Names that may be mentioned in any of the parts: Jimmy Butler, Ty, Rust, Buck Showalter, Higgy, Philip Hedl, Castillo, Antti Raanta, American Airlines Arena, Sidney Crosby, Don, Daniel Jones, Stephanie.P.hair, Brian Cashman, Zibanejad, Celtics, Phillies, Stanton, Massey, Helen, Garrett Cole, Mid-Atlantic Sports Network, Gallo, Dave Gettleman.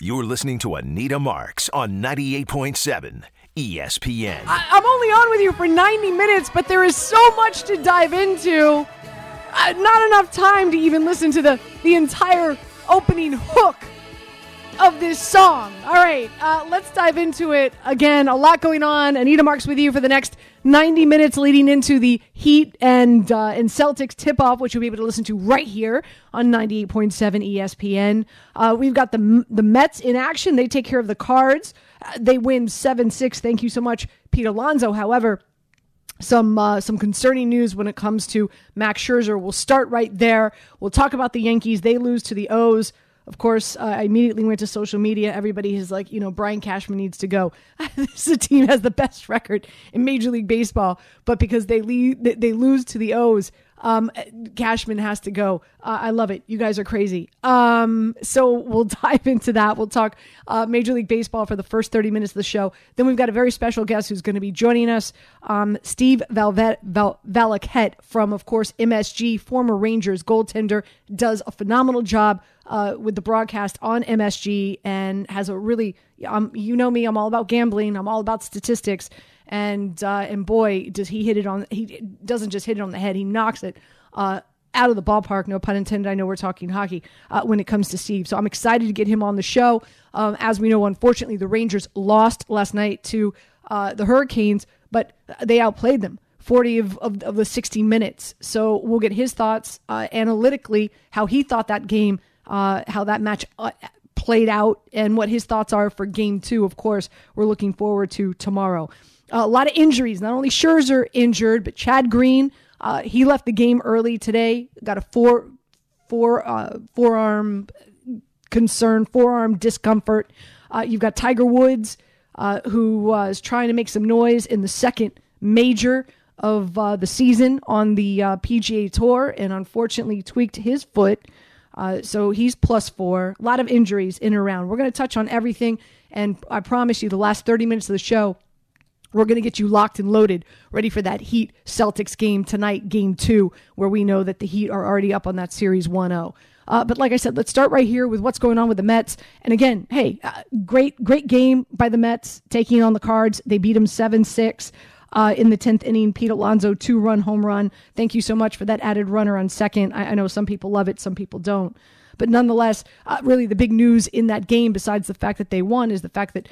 You're listening to Anita Marks on 98.7 ESPN. I'm only on with you for 90 minutes, but there is so much to dive into. Not enough time to even listen to the entire opening hook of this song. All right, let's dive into it again. A lot going on. Anita Marks with you for the next 90 minutes leading into the Heat and Celtics tip-off, which you'll be able to listen to right here on 98.7 ESPN. We've got the Mets in action. They take care of the Cards. They win 7-6. Thank you so much, Pete Alonso. However, some concerning news when it comes to Max Scherzer. We'll start right there. We'll talk about the Yankees. They lose to the O's. Of course, I immediately went to social media. Everybody is like, Brian Cashman needs to go. This team has the best record in Major League Baseball, but because they lose to the O's, Cashman has to go. I love it. You guys are crazy. So we'll dive into that. We'll talk Major League Baseball for the first 30 minutes of the show. Then we've got a very special guest who's going to be joining us, Steve Valiquette from, of course, MSG, former Rangers goaltender, does a phenomenal job with the broadcast on MSG and has a really, I'm all about gambling. I'm all about statistics. And boy, does he hit it on, he doesn't just hit it on the head. He knocks it out of the ballpark. No pun intended. I know we're talking hockey when it comes to Steve. So I'm excited to get him on the show. As we know, unfortunately, the Rangers lost last night to the Hurricanes, but they outplayed them 40 of the 60 minutes. So we'll get his thoughts analytically, how he thought that game, how that match played out, and what his thoughts are for game two. Of course, we're looking forward to tomorrow. A lot of injuries, not only Scherzer injured, but Chad Green, he left the game early today, got a forearm discomfort. You've got Tiger Woods, who is trying to make some noise in the second major of the season on the PGA Tour, and unfortunately tweaked his foot. So he's +4, a lot of injuries in and around. We're going to touch on everything, and I promise you the last 30 minutes of the show, we're going to get you locked and loaded, ready for that Heat-Celtics game tonight, game two, where we know that the Heat are already up on that series 1-0. But like I said, let's start right here with what's going on with the Mets. And again, hey, great game by the Mets, taking on the Cards. They beat them 7-6 in the 10th inning. Pete Alonso, 2-run home run. Thank you so much for that added runner on second. I know some people love it, some people don't. But nonetheless, really the big news in that game, besides the fact that they won, is the fact that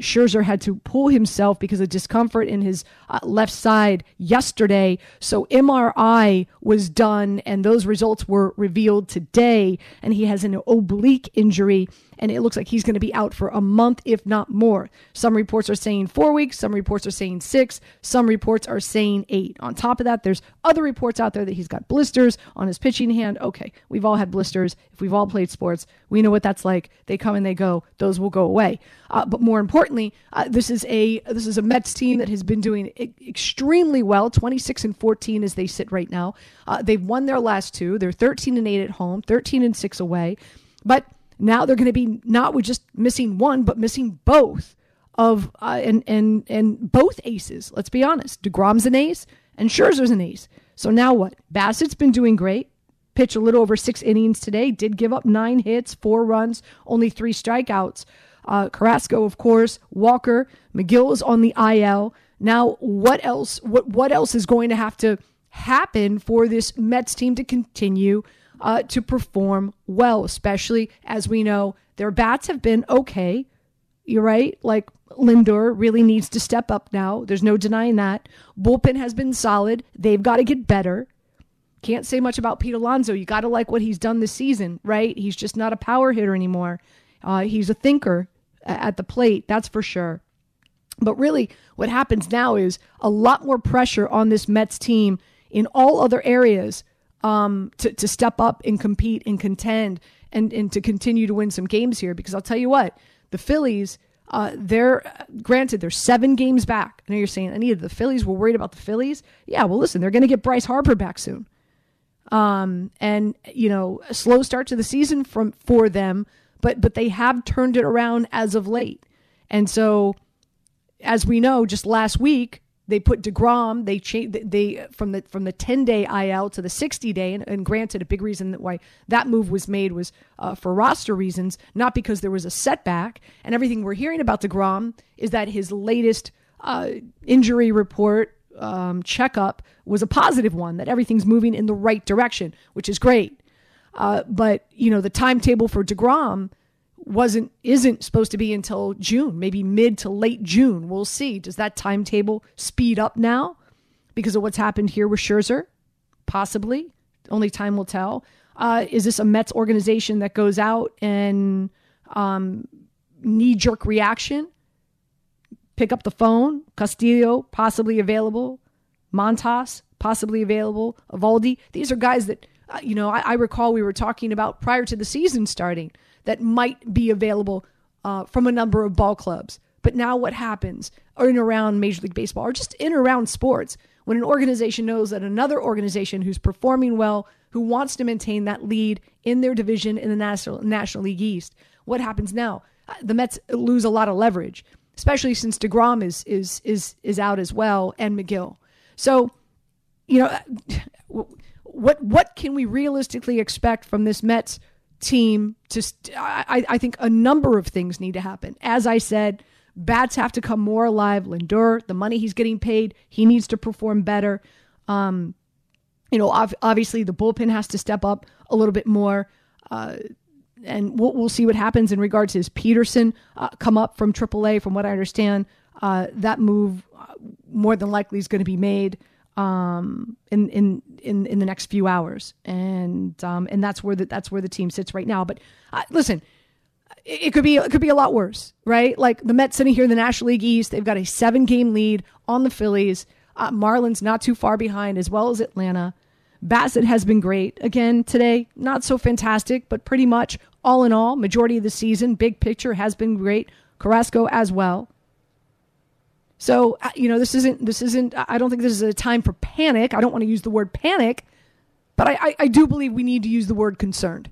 Scherzer had to pull himself because of discomfort in his left side yesterday. So MRI was done, and those results were revealed today. And he has an oblique injury, and it looks like he's going to be out for a month, if not more. Some reports are saying 4 weeks. Some reports are saying 6. Some reports are saying 8. On top of that, there's other reports out there that he's got blisters on his pitching hand. Okay, we've all had blisters. If we've all played sports, we know what that's like. They come and they go. Those will go away. But more importantly, this is a Mets team that has been doing extremely well, 26-14 as they sit right now. They've won their last two. They're 13-8 at home, 13-6 away. But now they're going to be not with just missing one, but missing both of and both aces. Let's be honest. DeGrom's an ace and Scherzer's an ace. So now what? Bassett's been doing great. Pitched a little over 6 innings today. Did give up 9 hits, 4 runs, only 3 strikeouts. Carrasco, of course. Walker, McGill is on the IL. Now, what else? What else is going to have to happen for this Mets team to continue to perform well? Especially as we know their bats have been okay. You're right. Like Lindor really needs to step up now. There's no denying that. Bullpen has been solid. They've got to get better. Can't say much about Pete Alonso. You got to like what he's done this season, right? He's just not a power hitter anymore. He's a thinker at the plate, that's for sure. But really, what happens now is a lot more pressure on this Mets team in all other areas to step up and compete and contend and to continue to win some games here. Because I'll tell you what, The Phillies, they're 7 games back. I know you're saying, Anita, the Phillies, we're worried about the Phillies. Yeah, well, listen, they're going to get Bryce Harper back soon. And, you know, a slow start to the season for them, but they have turned it around as of late. And so, as we know, just last week, they put DeGrom, they changed from the 10-day IL to the 60-day, and granted, a big reason that why that move was made was for roster reasons, not because there was a setback. And everything we're hearing about DeGrom is that his latest injury report checkup was a positive one, that everything's moving in the right direction, which is great. But you know, the timetable for DeGrom isn't supposed to be until June, maybe mid to late June. We'll see. Does that timetable speed up now because of what's happened here with Scherzer? Possibly. Only time will tell. Is this a Mets organization that goes out and knee-jerk reaction? Pick up the phone. Castillo, possibly available. Montas, possibly available. Evaldi. These are guys that, you know, I recall we were talking about prior to the season starting, that might be available from a number of ball clubs. But now what happens in and around Major League Baseball, or just in and around sports, when an organization knows that another organization who's performing well, who wants to maintain that lead in their division in the National League East, what happens now? The Mets lose a lot of leverage, especially since DeGrom is out as well, and McGill. So, you know, what can we realistically expect from this Mets team? I think a number of things need to happen. As I said, bats have to come more alive. Lindor, the money he's getting paid, he needs to perform better. You know, obviously the bullpen has to step up a little bit more. And we'll see what happens in regards to his Peterson come up from AAA. From what I understand, that move more than likely is going to be made in the next few hours, and that's where the team sits right now. But listen, it could be a lot worse, right? Like the Mets sitting here in the National League East, they've got a 7-game lead on the Phillies. Marlins not too far behind, as well as Atlanta. Bassett has been great again today, not so fantastic, but pretty much all in all, majority of the season, big picture, has been great. Carrasco as well. So, you know, this isn't, I don't think this is a time for panic. I don't want to use the word panic, but I do believe we need to use the word concerned.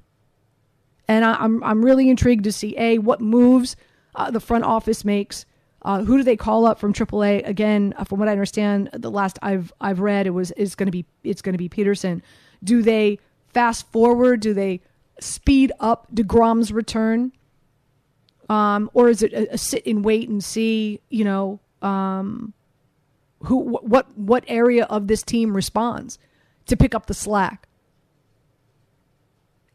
And I'm really intrigued to see, A, what moves the front office makes. Who do they call up from AAA? Again, from what I understand, the last I've read, it's going to be Peterson. Do they fast forward? Do they speed up DeGrom's return? Or is it a sit and wait and see, you know, what area of this team responds to pick up the slack?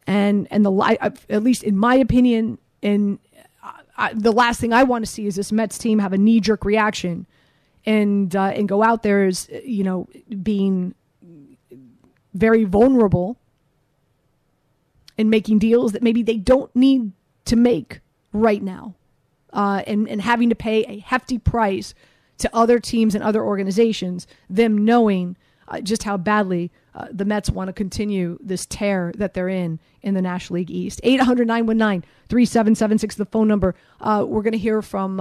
And at least in my opinion, the last thing I want to see is this Mets team have a knee jerk reaction and go out there as, you know, being very vulnerable and making deals that maybe they don't need to make right now. And having to pay a hefty price to other teams and other organizations, them knowing just how badly the Mets want to continue this tear that they're in the National League East. 800-919-3776, the phone number. We're going to hear from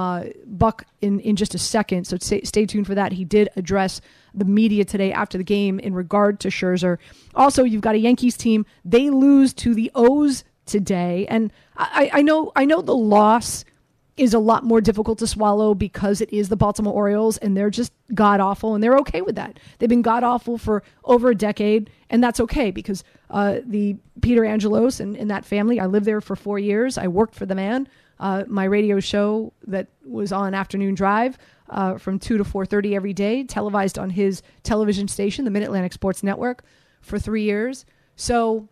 Buck in just a second, so stay tuned for that. He did address the media today after the game in regard to Scherzer. Also, you've got a Yankees team. They lose to the O's today, and I know the loss is a lot more difficult to swallow because it is the Baltimore Orioles, and they're just god-awful, and they're okay with that. They've been god-awful for over a decade, and that's okay because the Peter Angelos and that family, I lived there for 4 years. I worked for the man. My radio show that was on Afternoon Drive from 2 to 4:30 every day, televised on his television station, the Mid-Atlantic Sports Network, for 3 years. So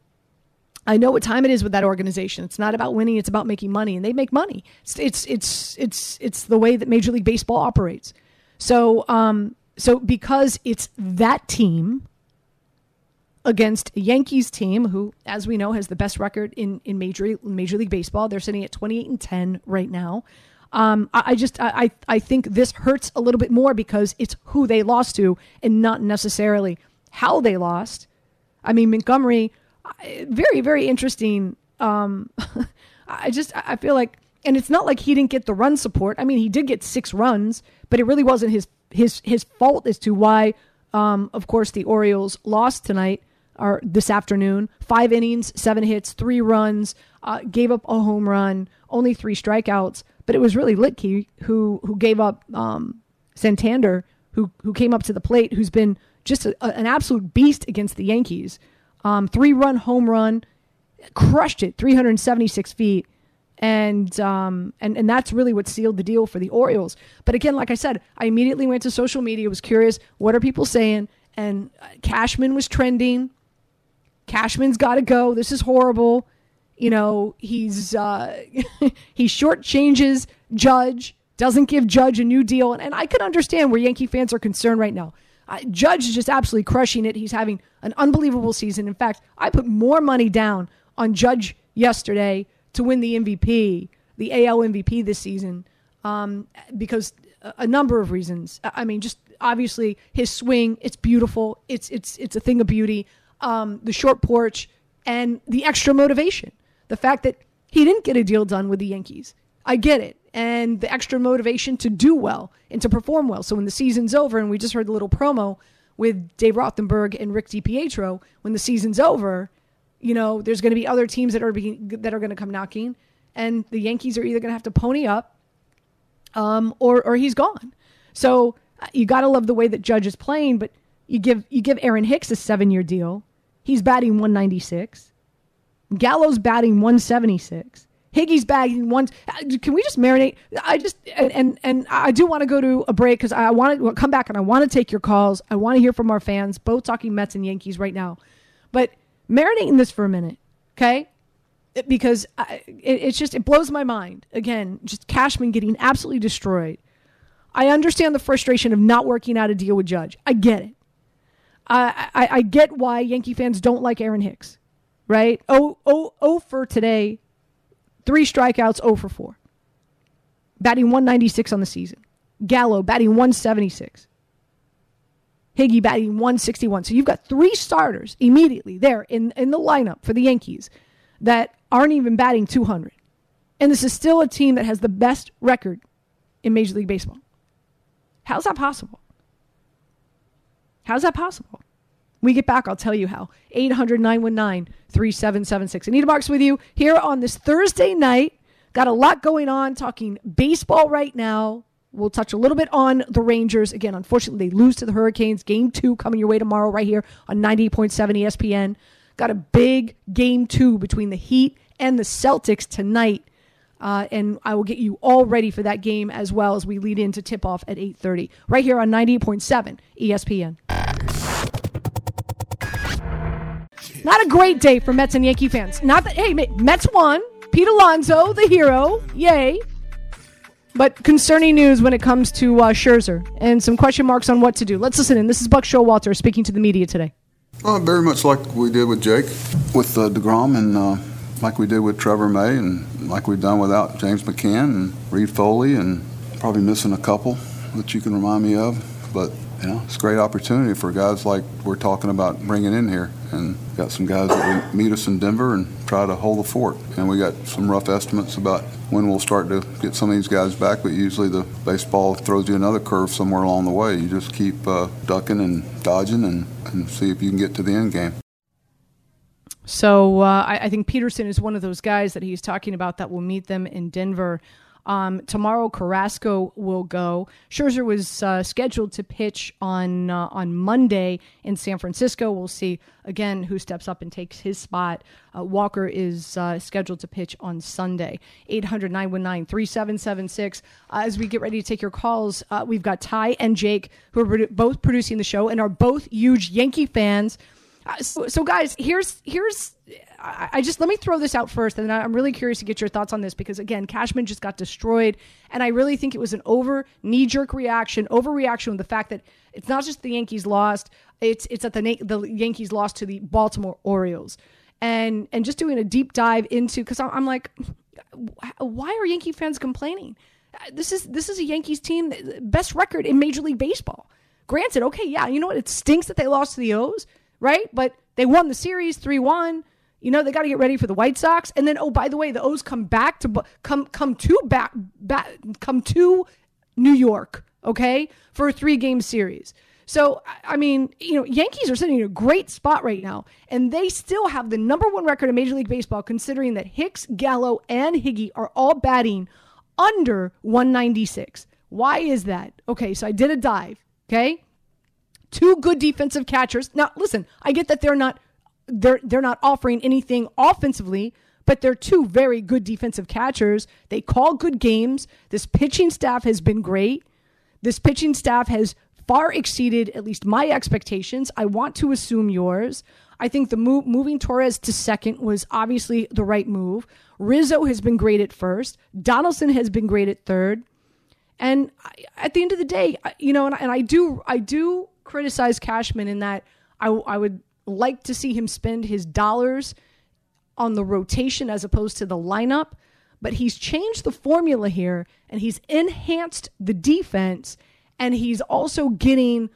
I know what time it is with that organization. It's not about winning; it's about making money, and they make money. It's the way that Major League Baseball operates. So because it's that team against a Yankees team, who, as we know, has the best record in Major League Baseball, they're sitting at 28-10 right now. I think this hurts a little bit more because it's who they lost to, and not necessarily how they lost. I mean, Montgomery. Very, very interesting. I feel like And it's not like he didn't get the run support. I mean, he did get 6 runs, but it really wasn't his fault as to why, of course, the Orioles lost tonight or this afternoon. 5 innings, 7 hits, 3 runs, gave up a home run, only 3 strikeouts. But it was really Litke who gave up Santander, who came up to the plate, who's been just an absolute beast against the Yankees. 3-run home run, crushed it, 376 feet. And that's really what sealed the deal for the Orioles. But again, like I said, I immediately went to social media, was curious, what are people saying? And Cashman was trending. Cashman's got to go. This is horrible. You know, he shortchanges Judge, doesn't give Judge a new deal. And I can understand where Yankee fans are concerned right now. Judge is just absolutely crushing it. He's having an unbelievable season. In fact, I put more money down on Judge yesterday to win the MVP, the AL MVP this season, because a number of reasons. I mean, just obviously his swing, it's beautiful. It's a thing of beauty. The short porch and the extra motivation. The fact that he didn't get a deal done with the Yankees. I get it. And the extra motivation to do well and to perform well. So when the season's over, and we just heard a little promo with Dave Rothenberg and Rick DiPietro, when the season's over, you know, there's going to be other teams that are going to come knocking, and the Yankees are either going to have to pony up or he's gone. So you got to love the way that Judge is playing, but you give Aaron Hicks a 7-year deal. He's batting 196. Gallo's batting 176. Higgy's batting 1. Can we just marinate? And I do want to go to a break because I want to come back and I want to take your calls. I want to hear from our fans, both talking Mets and Yankees right now. But marinating this for a minute, okay? Because it blows my mind. Again, just Cashman getting absolutely destroyed. I understand the frustration of not working out a deal with Judge. I get it. I get why Yankee fans don't like Aaron Hicks, right? 0 for today, 3 strikeouts, 0 for 4. Batting 196 on the season. Gallo batting 176. Higgy batting 161. So you've got 3 starters immediately there in the lineup for the Yankees that aren't even batting 200. And this is still a team that has the best record in Major League Baseball. How's that possible? How's that possible? When we get back, I'll tell you how. 800-919-3776. Anita Marks with you here on this Thursday night. Got a lot going on, talking baseball right now. We'll touch a little bit on the Rangers. Again, unfortunately, they lose to the Hurricanes. Game 2 coming your way tomorrow right here on 98.7 ESPN. Got a big Game 2 between the Heat and the Celtics tonight. And I will get you all ready for that game as well as we lead into tip-off at 8:30 right here on 98.7 ESPN. Not a great day for Mets and Yankee fans. Not that, hey, Mets won. Pete Alonso, the hero. Yay. But concerning news when it comes to Scherzer and some question marks on what to do. Let's listen in. This is Buck Showalter speaking to the media today. Very much like we did with Jake, with DeGrom, and like we did with Trevor May, and like we've done without James McCann and Reed Foley, and probably missing a couple that you can remind me of. But, you know, it's a great opportunity for guys like we're talking about bringing in here. And got some guys that will meet us in Denver and try to hold the fort. And we got some rough estimates about when we'll start to get some of these guys back, but usually the baseball throws you another curve somewhere along the way. You just keep ducking and dodging and see if you can get to the end game. So I think Peterson is one of those guys that he's talking about that will meet them in Denver. Tomorrow, Carrasco will go. Scherzer was scheduled to pitch on Monday in San Francisco. We'll see, again, who steps up and takes his spot. Walker is scheduled to pitch on Sunday. 800-919-3776. As we get ready to take your calls, we've got Ty and Jake, who are both producing the show and are both huge Yankee fans. So guys, here's. I just let me throw this out first, and I'm really curious to get your thoughts on this because again, Cashman just got destroyed, and I really think it was an overreaction with the fact that it's not just the Yankees lost; it's that the Yankees lost to the Baltimore Orioles, and just doing a deep dive into because I'm like, why are Yankee fans complaining? This is a Yankees team, best record in Major League Baseball. Granted, okay, yeah, you know what? It stinks that they lost to the O's. Right? But they won the series 3-1. You know, they got to get ready for the White Sox. And then, oh, by the way, the O's come back to come to New York, okay, for a 3-game series. So, I mean, you know, Yankees are sitting in a great spot right now, and they still have the #1 record in Major League Baseball, considering that Hicks, Gallo, and Higgy are all batting under 196. Why is that? Okay, so I did a dive, okay? 2 good defensive catchers. Now, listen, I get that they're not offering anything offensively, but they're 2 very good defensive catchers. They call good games. This pitching staff has been great. This pitching staff has far exceeded at least my expectations. I want to assume yours. I think the moving Torres to second was obviously the right move. Rizzo has been great at first. Donaldson has been great at third. And at the end of the day, you know, and I do criticize Cashman in that I would like to see him spend his dollars on the rotation as opposed to the lineup. But he's changed the formula here, and he's enhanced the defense. And he's also getting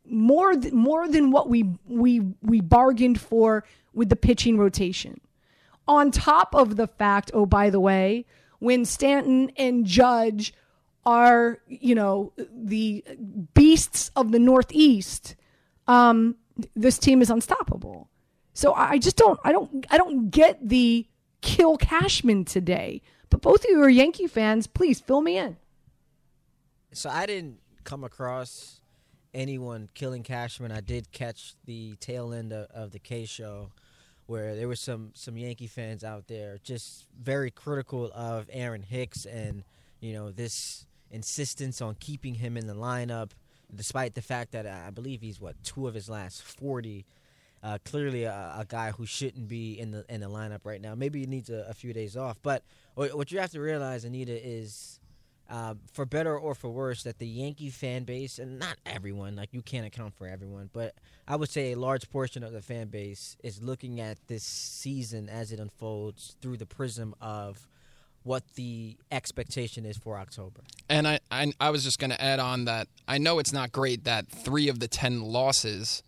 more than what we bargained for with the pitching rotation. On top of the fact, oh, by the way, when Stanton and Judge are, you know, the beasts of the Northeast, this team is unstoppable. So I just don't get the kill Cashman today. But both of you are Yankee fans. Please fill me in. So I didn't come across anyone killing Cashman. I did catch the tail end of the K show where there were some Yankee fans out there just very critical of Aaron Hicks and, you know, this insistence on keeping him in the lineup, despite the fact that I believe he's, 2 of his last 40. Clearly a guy who shouldn't be in the lineup right now. Maybe he needs a few days off. But what you have to realize, Anita, is for better or for worse, that the Yankee fan base, and not everyone, like you can't account for everyone, but I would say a large portion of the fan base is looking at this season as it unfolds through the prism of what the expectation is for October. And I was just going to add on that I know it's not great that 3 of the 10 losses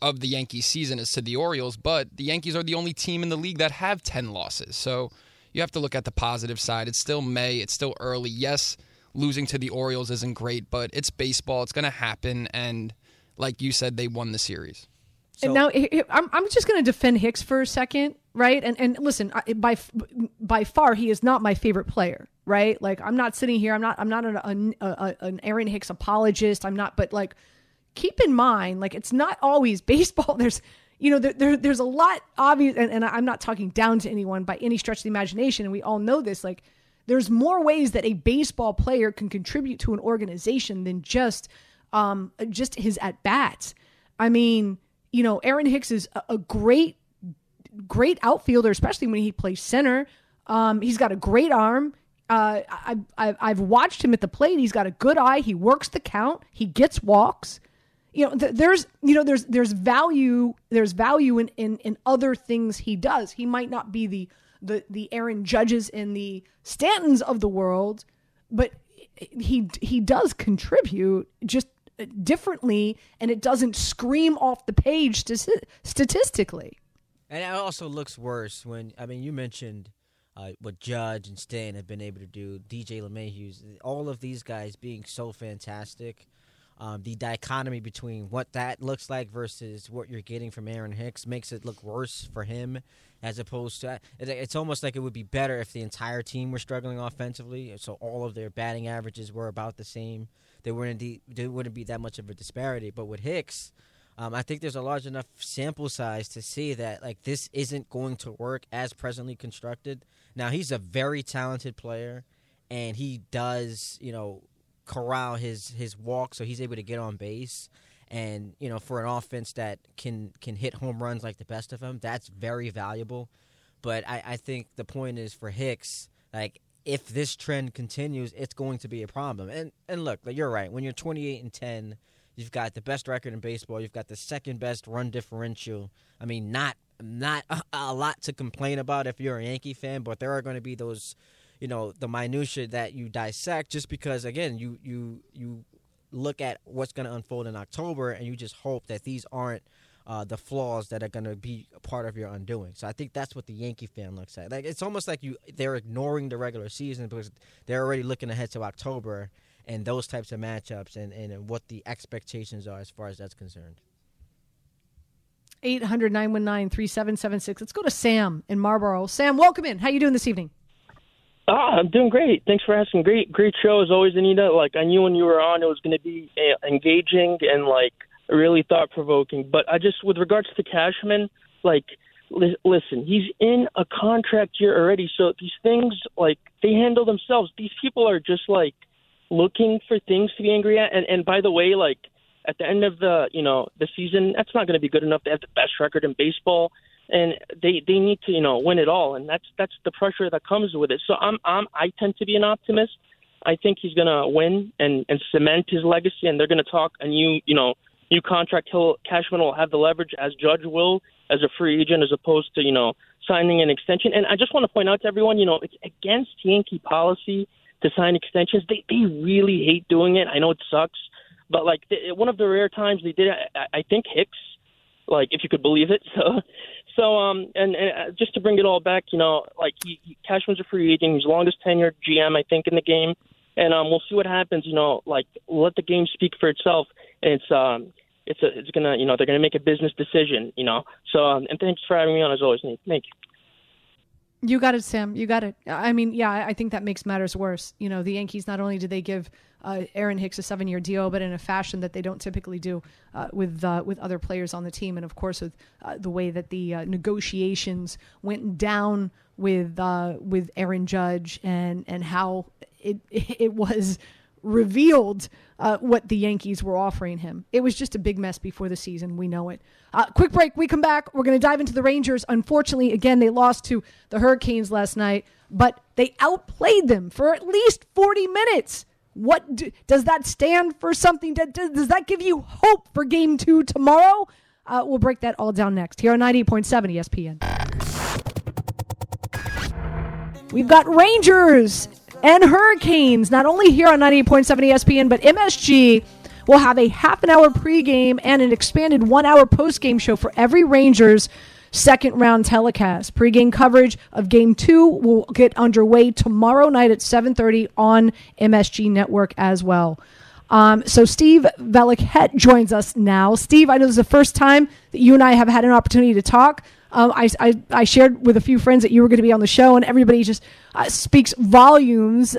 of the Yankees season is to the Orioles, but the Yankees are the only team in the league that have 10 losses. So you have to look at the positive side. It's still May. It's still early. Yes, losing to the Orioles isn't great, but it's baseball. It's going to happen. And like you said, they won the series. So, and now I'm just going to defend Hicks for a second, right? And listen, by far he is not my favorite player, right? Like I'm not sitting here. I'm not an Aaron Hicks apologist. I'm not. But like, keep in mind, like it's not always baseball. There's there's a lot obvious, and I'm not talking down to anyone by any stretch of the imagination, and we all know this, like there's more ways that a baseball player can contribute to an organization than just his at-bats. I mean, you know, Aaron Hicks is a great outfielder, especially when he plays center. He's got a great arm. I've watched him at the plate. He's got a good eye. He works the count. He gets walks. You know, there's value in other things he does. He might not be the Aaron Judges and the Stantons of the world, but he does contribute just differently, and it doesn't scream off the page statistically. And it also looks worse when you mentioned what Judge and Stan have been able to do, DJ LeMahieu's, all of these guys being so fantastic. The dichotomy between what that looks like versus what you're getting from Aaron Hicks makes it look worse for him, as opposed to it's almost like it would be better if the entire team were struggling offensively, so all of their batting averages were about the same. There wouldn't be that much of a disparity. But with Hicks, I think there's a large enough sample size to see that like this isn't going to work as presently constructed. Now he's a very talented player, and he does corral his walk, so he's able to get on base, and for an offense that can hit home runs like the best of them, that's very valuable. But I think the point is for Hicks, like if this trend continues, it's going to be a problem. And look, you're right. When you're 28-10, you've got the best record in baseball. You've got the second best run differential. I mean, not a lot to complain about if you're a Yankee fan, but there are going to be those, the minutia that you dissect, just because, again, you look at what's going to unfold in October, and you just hope that these aren't the flaws that are going to be a part of your undoing. So I think that's what the Yankee fan looks at. Like, it's almost like they're ignoring the regular season because they're already looking ahead to October and those types of matchups and what the expectations are as far as that's concerned. 800-919-3776. Let's go to Sam in Marlboro. Sam, welcome in. How you doing this evening? I'm doing great. Thanks for asking. Great show as always, Anita. Like, I knew when you were on it was going to be engaging and, like, really thought-provoking. But I just, with regards to Cashman, like, listen, he's in a contract year already, so these things, like, they handle themselves. These people are just, like, looking for things to be angry at. And by the way, like, at the end of the season, that's not going to be good enough. They have the best record in baseball, and they need to, win it all. And that's the pressure that comes with it. So I tend to be an optimist. I think he's going to win and cement his legacy, and they're going to talk a new contract. Cashman will have the leverage, as Judge will, as a free agent, as opposed to, signing an extension. And I just want to point out to everyone, it's against Yankee policy to sign extensions. They really hate doing it. I know it sucks. But, like, one of the rare times they did, I think Hicks, like, if you could believe it. So just to bring it all back, Cashman's a free agent. He's the longest tenured GM, I think, in the game. And we'll see what happens, let the game speak for itself. And it's they're going to make a business decision, So, and thanks for having me on, as always, Nate. Thank you. You got it, Sam. You got it. I mean, yeah, I think that makes matters worse. The Yankees, not only did they give Aaron Hicks a 7-year deal, but in a fashion that they don't typically do with other players on the team. And, of course, with the way that the negotiations went down with Aaron Judge and how it was revealed what the Yankees were offering him. It was just a big mess before the season. We know it. Quick break. We come back. We're going to dive into the Rangers. Unfortunately, again, they lost to the Hurricanes last night, but they outplayed them for at least 40 minutes. What does that stand for? Something? Does that give you hope for Game 2 tomorrow? We'll break that all down next here on 98.7 ESPN. We've got Rangers and Hurricanes, not only here on 98.7 ESPN, but MSG will have a half an hour pregame and an expanded 1-hour postgame show for every Rangers second round telecast. Pregame coverage of Game 2 will get underway tomorrow night at 7:30 on MSG Network as well. So Steve Valiquette joins us now. Steve, I know this is the first time that you and I have had an opportunity to talk. I shared with a few friends that you were going to be on the show, and everybody just speaks volumes.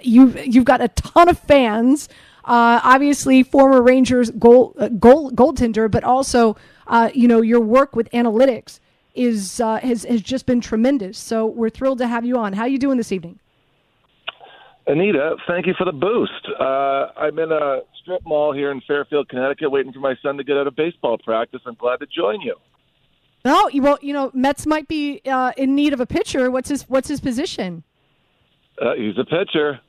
You've got a ton of fans, obviously former Rangers goaltender, but also your work with analytics is has just been tremendous. So we're thrilled to have you on. How are you doing this evening? Anita, thank you for the boost. I'm in a strip mall here in Fairfield, Connecticut, waiting for my son to get out of baseball practice. I'm glad to join you. Oh, well, Mets might be in need of a pitcher. What's his position? He's a pitcher.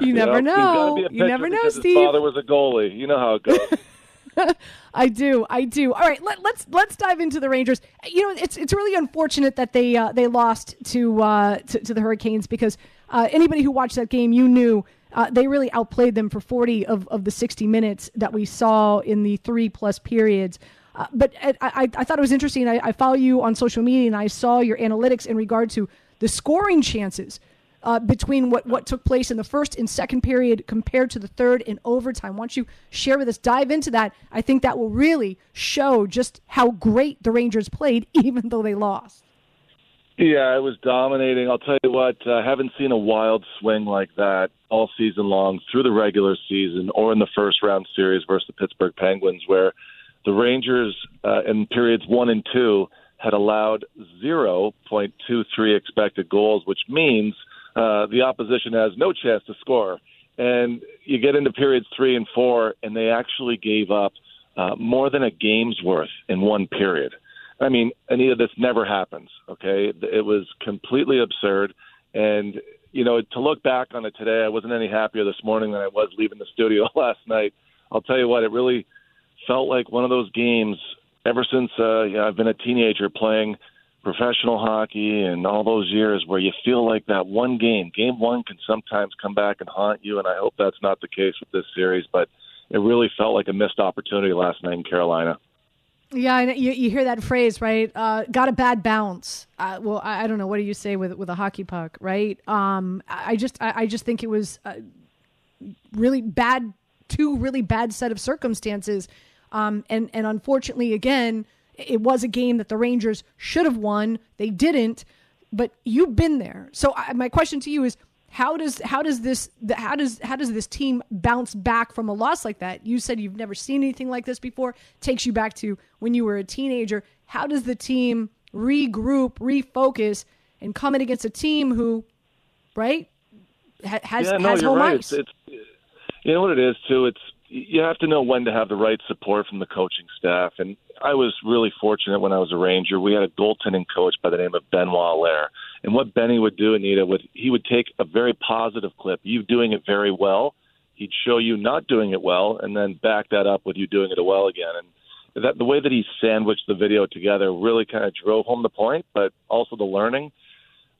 You never know. You never know, Steve. His father was a goalie. You know how it goes. I do. All right, let's dive into the Rangers. It's really unfortunate that they lost to the Hurricanes because anybody who watched that game, you knew. They really outplayed them for 40 of the 60 minutes that we saw in the 3+ periods. But I thought it was interesting. I follow you on social media, and I saw your analytics in regard to the scoring chances between what took place in the first and second period compared to the third and overtime. Why don't you share with us, dive into that? I think that will really show just how great the Rangers played, even though they lost. Yeah, it was dominating. I'll tell you what, I haven't seen a wild swing like that all season long through the regular season or in the first round series versus the Pittsburgh Penguins, where the Rangers in periods 1 and 2 had allowed 0.23 expected goals, which means the opposition has no chance to score. And you get into periods 3 and 4, and they actually gave up more than a game's worth in one period. I mean, Anita, this never happens, okay? It was completely absurd. And, to look back on it today, I wasn't any happier this morning than I was leaving the studio last night. I'll tell you what, it really felt like one of those games ever since I've been a teenager playing professional hockey and all those years where you feel like that one game, Game 1 can sometimes come back and haunt you, and I hope that's not the case with this series. But it really felt like a missed opportunity last night in Carolina. Yeah, and you hear that phrase, right? Got a bad bounce. Well, I don't know. What do you say with a hockey puck, right? I just think it was really bad set of circumstances. And unfortunately, again, it was a game that the Rangers should have won. They didn't, but you've been there. So my question to you is, how does this team bounce back from a loss like that? You said you've never seen anything like this before. Takes you back to when you were a teenager. How does the team regroup, refocus, and come in against a team who, right, has home ice? It's, you know what it is too. It's you have to know when to have the right support from the coaching staff. And I was really fortunate when I was a Ranger. We had a goaltending coach by the name of Benoit Allaire. And what Benny would do, Anita, he would take a very positive clip, you doing it very well. He'd show you not doing it well and then back that up with you doing it well again. And the way that he sandwiched the video together really kind of drove home the point, but also the learning.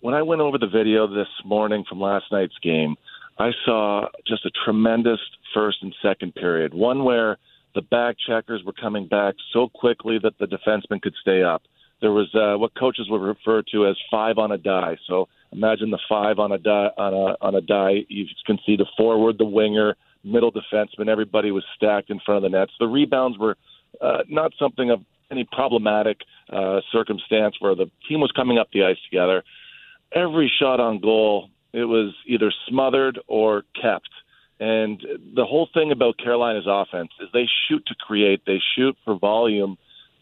When I went over the video this morning from last night's game, I saw just a tremendous first and second period, one where the back checkers were coming back so quickly that the defenseman could stay up. There was what coaches would refer to as five on a die. So imagine the five on a die. You can see the forward, the winger, middle defenseman. Everybody was stacked in front of the nets. The rebounds were not something of any problematic circumstance where the team was coming up the ice together. Every shot on goal, it was either smothered or kept. And the whole thing about Carolina's offense is they shoot to create. They shoot for volume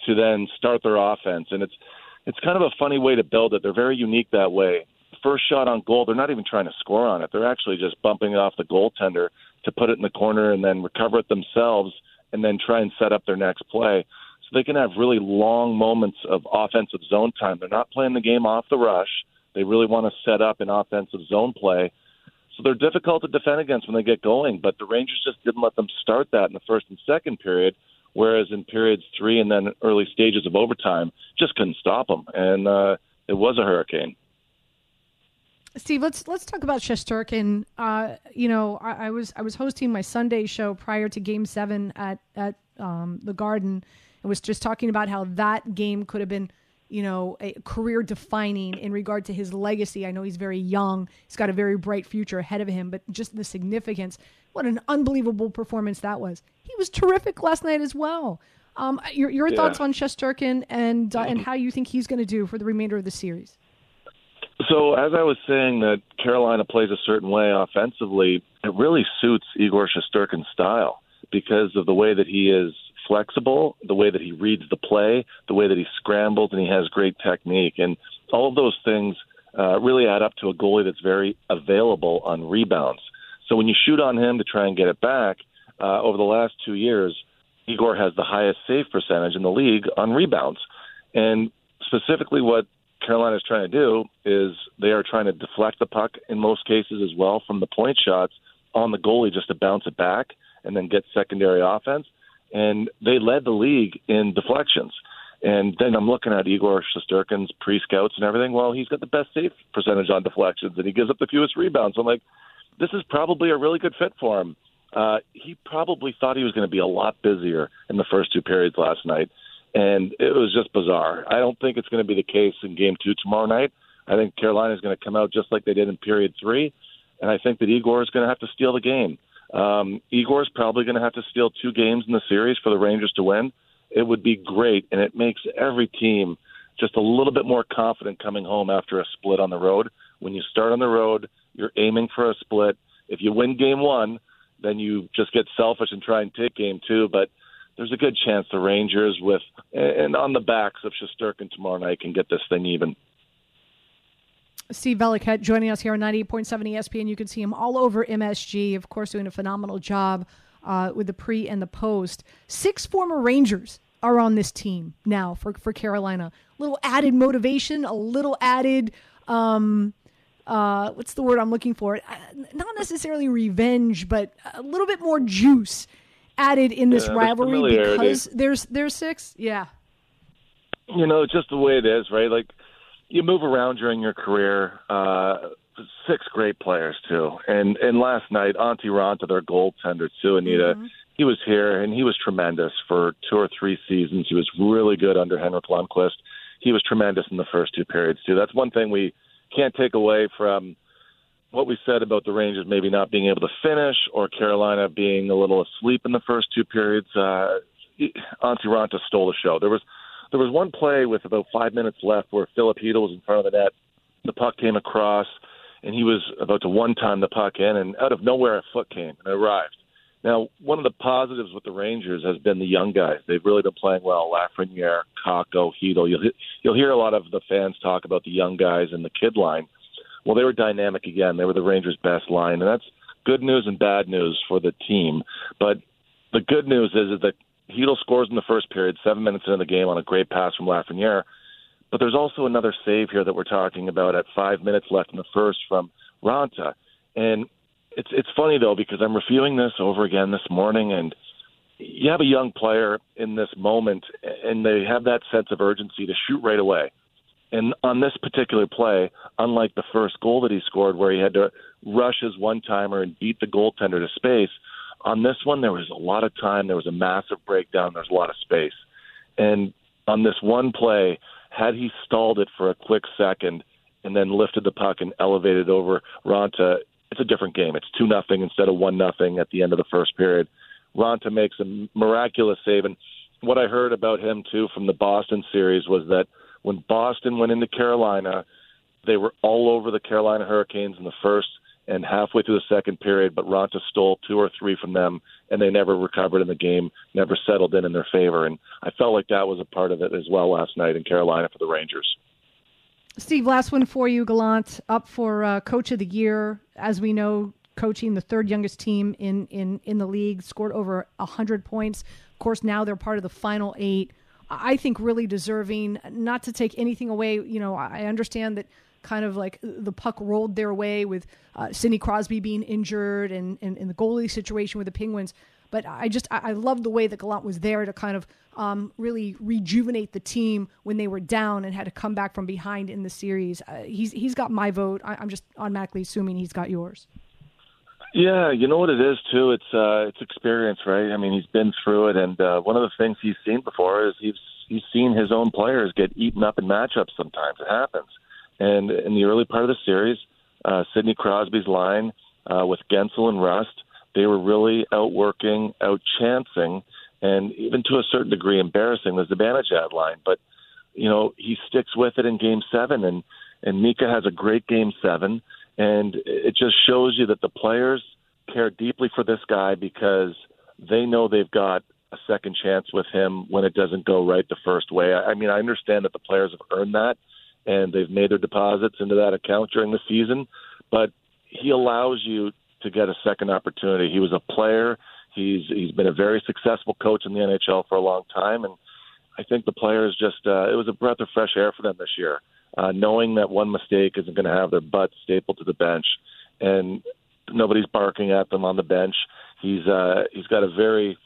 to then start their offense. And it's kind of a funny way to build it. They're very unique that way. First shot on goal, they're not even trying to score on it. They're actually just bumping it off the goaltender to put it in the corner and then recover it themselves and then try and set up their next play. So they can have really long moments of offensive zone time. They're not playing the game off the rush. They really want to set up an offensive zone play. So they're difficult to defend against when they get going, but the Rangers just didn't let them start that in the first and second period, whereas in periods three and then early stages of overtime, just couldn't stop them, and it was a hurricane. Steve, let's talk about Shesterkin. I was hosting my Sunday show prior to Game 7 at the Garden, and was just talking about how that game could have been, career defining in regard to his legacy. I know he's very young. He's got a very bright future ahead of him, but just the significance, what an unbelievable performance that was. He was terrific last night as well. Your thoughts on Shesterkin and how you think he's going to do for the remainder of the series? So as I was saying that Carolina plays a certain way offensively, it really suits Igor Shesterkin's style because of the way that he is flexible, the way that he reads the play, the way that he scrambles, and he has great technique. And all of those things really add up to a goalie that's very available on rebounds. So when you shoot on him to try and get it back, over the last 2 years, Igor has the highest save percentage in the league on rebounds. And specifically what Carolina is trying to do is they are trying to deflect the puck in most cases as well from the point shots on the goalie just to bounce it back and then get secondary offense. And they led the league in deflections. And then I'm looking at Igor Shesterkin's pre-scouts and everything. Well, he's got the best save percentage on deflections, and he gives up the fewest rebounds. I'm like, this is probably a really good fit for him. He probably thought he was going to be a lot busier in the first two periods last night, and it was just bizarre. I don't think it's going to be the case in Game 2 tomorrow night. I think Carolina is going to come out just like they did in Period 3, and I think that Igor is going to have to steal the game. Igor's probably going to have to steal two games in the series for the Rangers to win. It would be great, and it makes every team just a little bit more confident coming home after a split on the road. When you start on the road, you're aiming for a split. If you win Game 1, then you just get selfish and try and take Game 2. But there's a good chance the Rangers on the backs of Shesterkin tomorrow night can get this thing even. Steve Valiquette joining us here on 98.7 ESPN. You can see him all over MSG, of course, doing a phenomenal job with the pre and the post. 6 former Rangers are on this team now for Carolina. A little added motivation, a little added, what's the word I'm looking for? Not necessarily revenge, but a little bit more juice added in this rivalry because there's 6. Yeah. Just the way it is, right? Like, you move around during your career, 6 great players, too. And last night, Antti Raanta, their goaltender, too, Anita, he was here, and he was tremendous for two or three seasons. He was really good under Henrik Lundqvist. He was tremendous in the first two periods, too. That's one thing we can't take away from what we said about the Rangers maybe not being able to finish or Carolina being a little asleep in the first two periods. Antti Raanta stole the show. There was one play with about 5 minutes left where Philip Hedl was in front of the net. The puck came across, and he was about to one-time the puck in, and out of nowhere a foot came and arrived. Now, one of the positives with the Rangers has been the young guys. They've really been playing well. Lafreniere, Kako, Hedl. You'll hear a lot of the fans talk about the young guys and the kid line. Well, they were dynamic again. They were the Rangers' best line, and that's good news and bad news for the team. But the good news is that Hedl scores in the first period, 7 minutes into the game, on a great pass from Lafreniere. But there's also another save here that we're talking about at 5 minutes left in the first from Raanta. And it's funny, though, because I'm reviewing this over again this morning, and you have a young player in this moment, and they have that sense of urgency to shoot right away. And on this particular play, unlike the first goal that he scored where he had to rush his one-timer and beat the goaltender to space, on this one there was a lot of time, there was a massive breakdown, there's a lot of space. And on this one play, had he stalled it for a quick second and then lifted the puck and elevated over Raanta, it's a different game. It's 2-0 instead of 1-0 at the end of the first period. Raanta makes a miraculous save. And what I heard about him, too, from the Boston series was that when Boston went into Carolina, they were all over the Carolina Hurricanes in the first and halfway through the second period, but Raanta stole two or three from them, and they never recovered in the game, never settled in their favor. And I felt like that was a part of it as well last night in Carolina for the Rangers. Steve, last one for you, Gallant, up for Coach of the Year. As we know, coaching the third youngest team in the league, scored over 100 points. Of course, now they're part of the final eight. I think really deserving, not to take anything away. You know, I understand that kind of like the puck rolled their way with Sidney Crosby being injured and the goalie situation with the Penguins. But I love the way that Gallant was there to kind of really rejuvenate the team when they were down and had to come back from behind in the series. He's got my vote. I'm just automatically assuming he's got yours. Yeah, you know what it is, too? It's experience, right? I mean, he's been through it, and one of the things he's seen before is he's seen his own players get eaten up in matchups sometimes. It happens. And in the early part of the series, Sidney Crosby's line with Gensel and Rust, they were really outworking, outchancing, and even to a certain degree embarrassing the Zibanejad line. But, you know, he sticks with it in Game 7, and Mika has a great Game 7. And it just shows you that the players care deeply for this guy because they know they've got a second chance with him when it doesn't go right the first way. I mean, I understand that the players have earned that, and they've made their deposits into that account during the season, but he allows you to get a second opportunity. He was a player. He's been a very successful coach in the NHL for a long time, and I think the players just it was a breath of fresh air for them this year, knowing that one mistake isn't going to have their butt stapled to the bench, and nobody's barking at them on the bench. He's got a very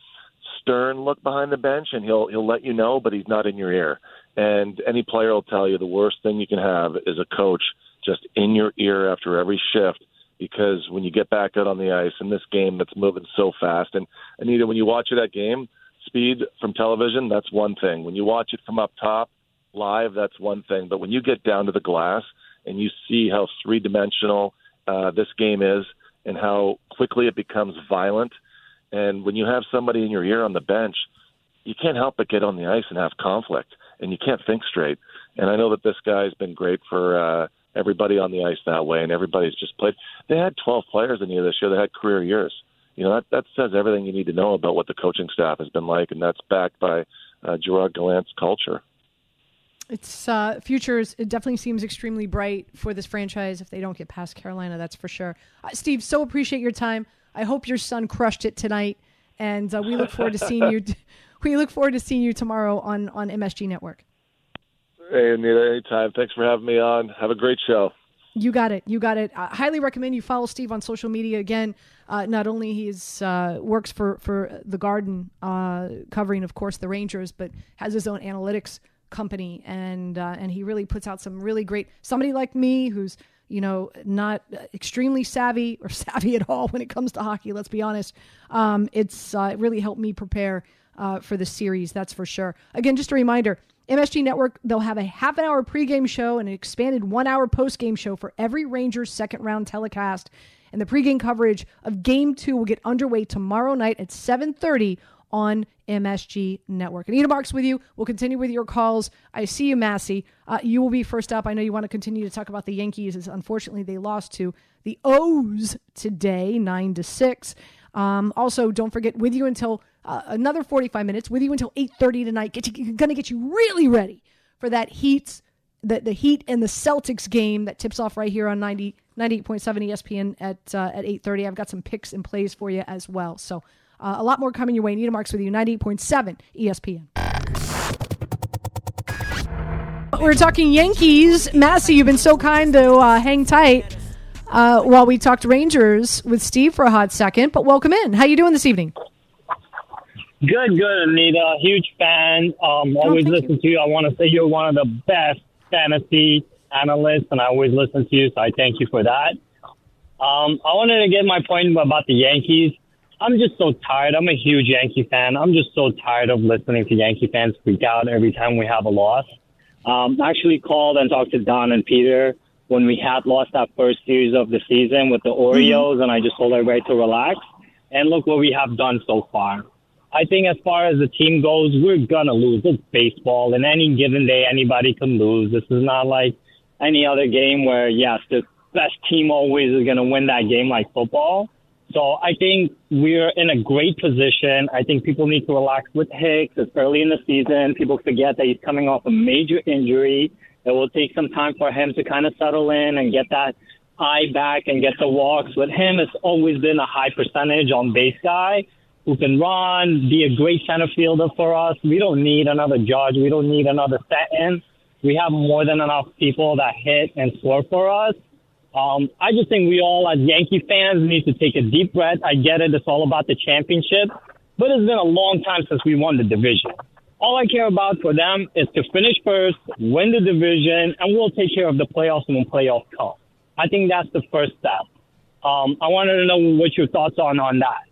stern look behind the bench, and he'll let you know, but he's not in your ear. And any player will tell you the worst thing you can have is a coach just in your ear after every shift, because when you get back out on the ice in this game that's moving so fast, and Anita, when you watch that game, speed from television, that's one thing. When you watch it from up top, live, that's one thing. But when you get down to the glass and you see how three-dimensional this game is and how quickly it becomes violent, and when you have somebody in your ear on the bench, you can't help but get on the ice and have conflict, and you can't think straight. And I know that this guy's been great for everybody on the ice that way, and everybody's just played. They had 12 players in here this year that had career years. You know, that says everything you need to know about what the coaching staff has been like, and that's backed by Gerard Gallant's culture. Its futures, it definitely seems extremely bright for this franchise if they don't get past Carolina, that's for sure. Steve, so appreciate your time. I hope your son crushed it tonight, and we look forward to seeing you. We look forward to seeing you tomorrow on MSG Network. Hey, Anita, anytime. Thanks for having me on. Have a great show. You got it. You got it. I highly recommend you follow Steve on social media. Again, not only he's works for The Garden, covering, of course, the Rangers, but has his own analytics company, and he really puts out some really great. Somebody like me who's, you know, not extremely savvy or savvy at all when it comes to hockey, let's be honest. It really helped me prepare for the series, that's for sure. Again, just a reminder, MSG Network, they'll have a half an hour pregame show and an expanded 1 hour postgame show for every Rangers second round telecast. And the pregame coverage of Game 2 will get underway tomorrow night at 7:30 on MSG Network. Anita Marks with you. We'll continue with your calls. I see you, Massey. You will be first up. I know you want to continue to talk about the Yankees, as unfortunately they lost to the O's today, 9-6. Also, don't forget, with you until another 45 minutes, with you until 8:30 tonight. Going to get you really ready for that the Heat and the Celtics game that tips off right here on 98.7 ESPN at 8:30. I've got some picks and plays for you as well. So a lot more coming your way. Anita Marks with you, 98.7 ESPN. We're talking Yankees. Massey, you've been so kind to hang tight while we talked Rangers with Steve for a hot second. But welcome in. How you doing this evening? Good, Anita. Huge fan. Always listen to you. I want to say you're one of the best fantasy analysts, and I always listen to you, so I thank you for that. I wanted to get my point about the Yankees. I'm just so tired. I'm a huge Yankee fan. I'm just so tired of listening to Yankee fans freak out every time we have a loss. I actually called and talked to Don and Peter when we had lost that first series of the season with the Orioles, and I just told everybody to relax. And look what we have done so far. I think as far as the team goes, we're going to lose. It's baseball. And any given day, anybody can lose. This is not like any other game where, yes, the best team always is going to win that game like football. So I think we're in a great position. I think people need to relax with Hicks. It's early in the season. People forget that he's coming off a major injury. It will take some time for him to kind of settle in and get that eye back and get the walks. With him, it's always been a high percentage on base guy who can run, be a great center fielder for us. We don't need another Judge. We don't need another Stanton. We have more than enough people that hit and score for us. I just think we all as Yankee fans need to take a deep breath. I get it. It's all about the championship. But it's been a long time since we won the division. All I care about for them is to finish first, win the division, and we'll take care of the playoffs when playoffs come. I think that's the first step. I wanted to know what your thoughts are on that.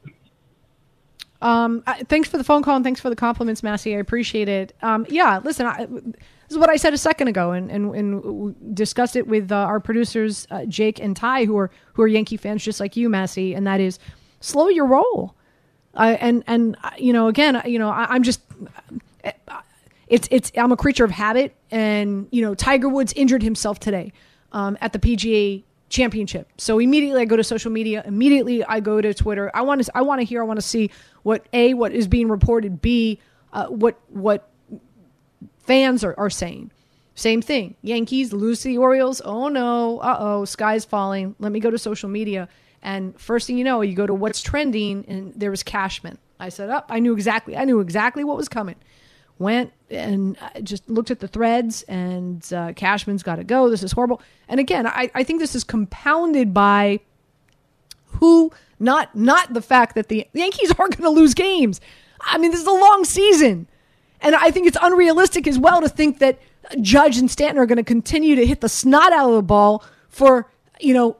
Thanks for the phone call and thanks for the compliments, Massey. I appreciate it. Yeah, listen, this is what I said a second ago and discussed it with our producers, Jake and Ty, who are Yankee fans just like you, Massey, and that is slow your roll. I'm a creature of habit, and, you know, Tiger Woods injured himself today at the PGA Championship. So immediately I go to social media. Immediately I go to Twitter. I want to see what is being reported. What fans are saying. Same thing. Yankees lose to the Orioles. Oh no. Uh-oh. Sky's falling. Let me go to social media. And first thing you know, you go to what's trending, and there was Cashman. I said, oh, I knew exactly what was coming. Went and just looked at the threads, and Cashman's got to go. This is horrible. And again, I think this is compounded by not the fact that the Yankees are going to lose games. I mean, this is a long season. And I think it's unrealistic as well to think that Judge and Stanton are going to continue to hit the snot out of the ball for, you know,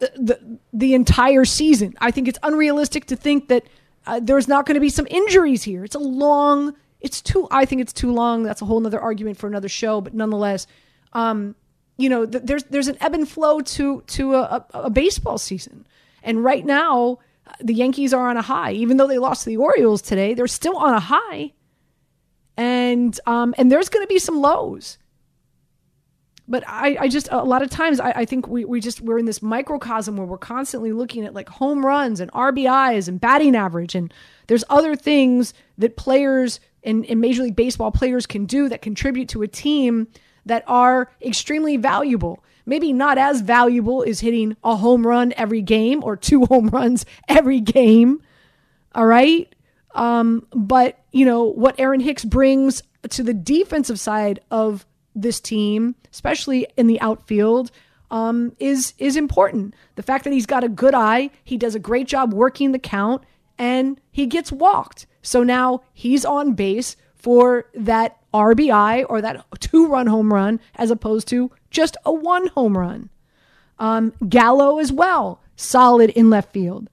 the entire season. I think it's unrealistic to think that there's not going to be some injuries here. It's a long season. I think it's too long. That's a whole other argument for another show. But nonetheless, there's an ebb and flow to a baseball season. And right now, the Yankees are on a high. Even though they lost to the Orioles today, they're still on a high. And there's going to be some lows. But I just a lot of times I think we're in this microcosm where we're constantly looking at like home runs and RBIs and batting average, and there's other things that players and Major League Baseball players can do that contribute to a team that are extremely valuable. Maybe not as valuable as hitting a home run every game or two home runs every game. All right. But you know what Aaron Hicks brings to the defensive side of this team, especially in the outfield, is important. The fact that he's got a good eye, he does a great job working the count, and he gets walked. So now he's on base for that RBI or that 2-run home run as opposed to just a 1 home run. Gallo as well, solid in left field.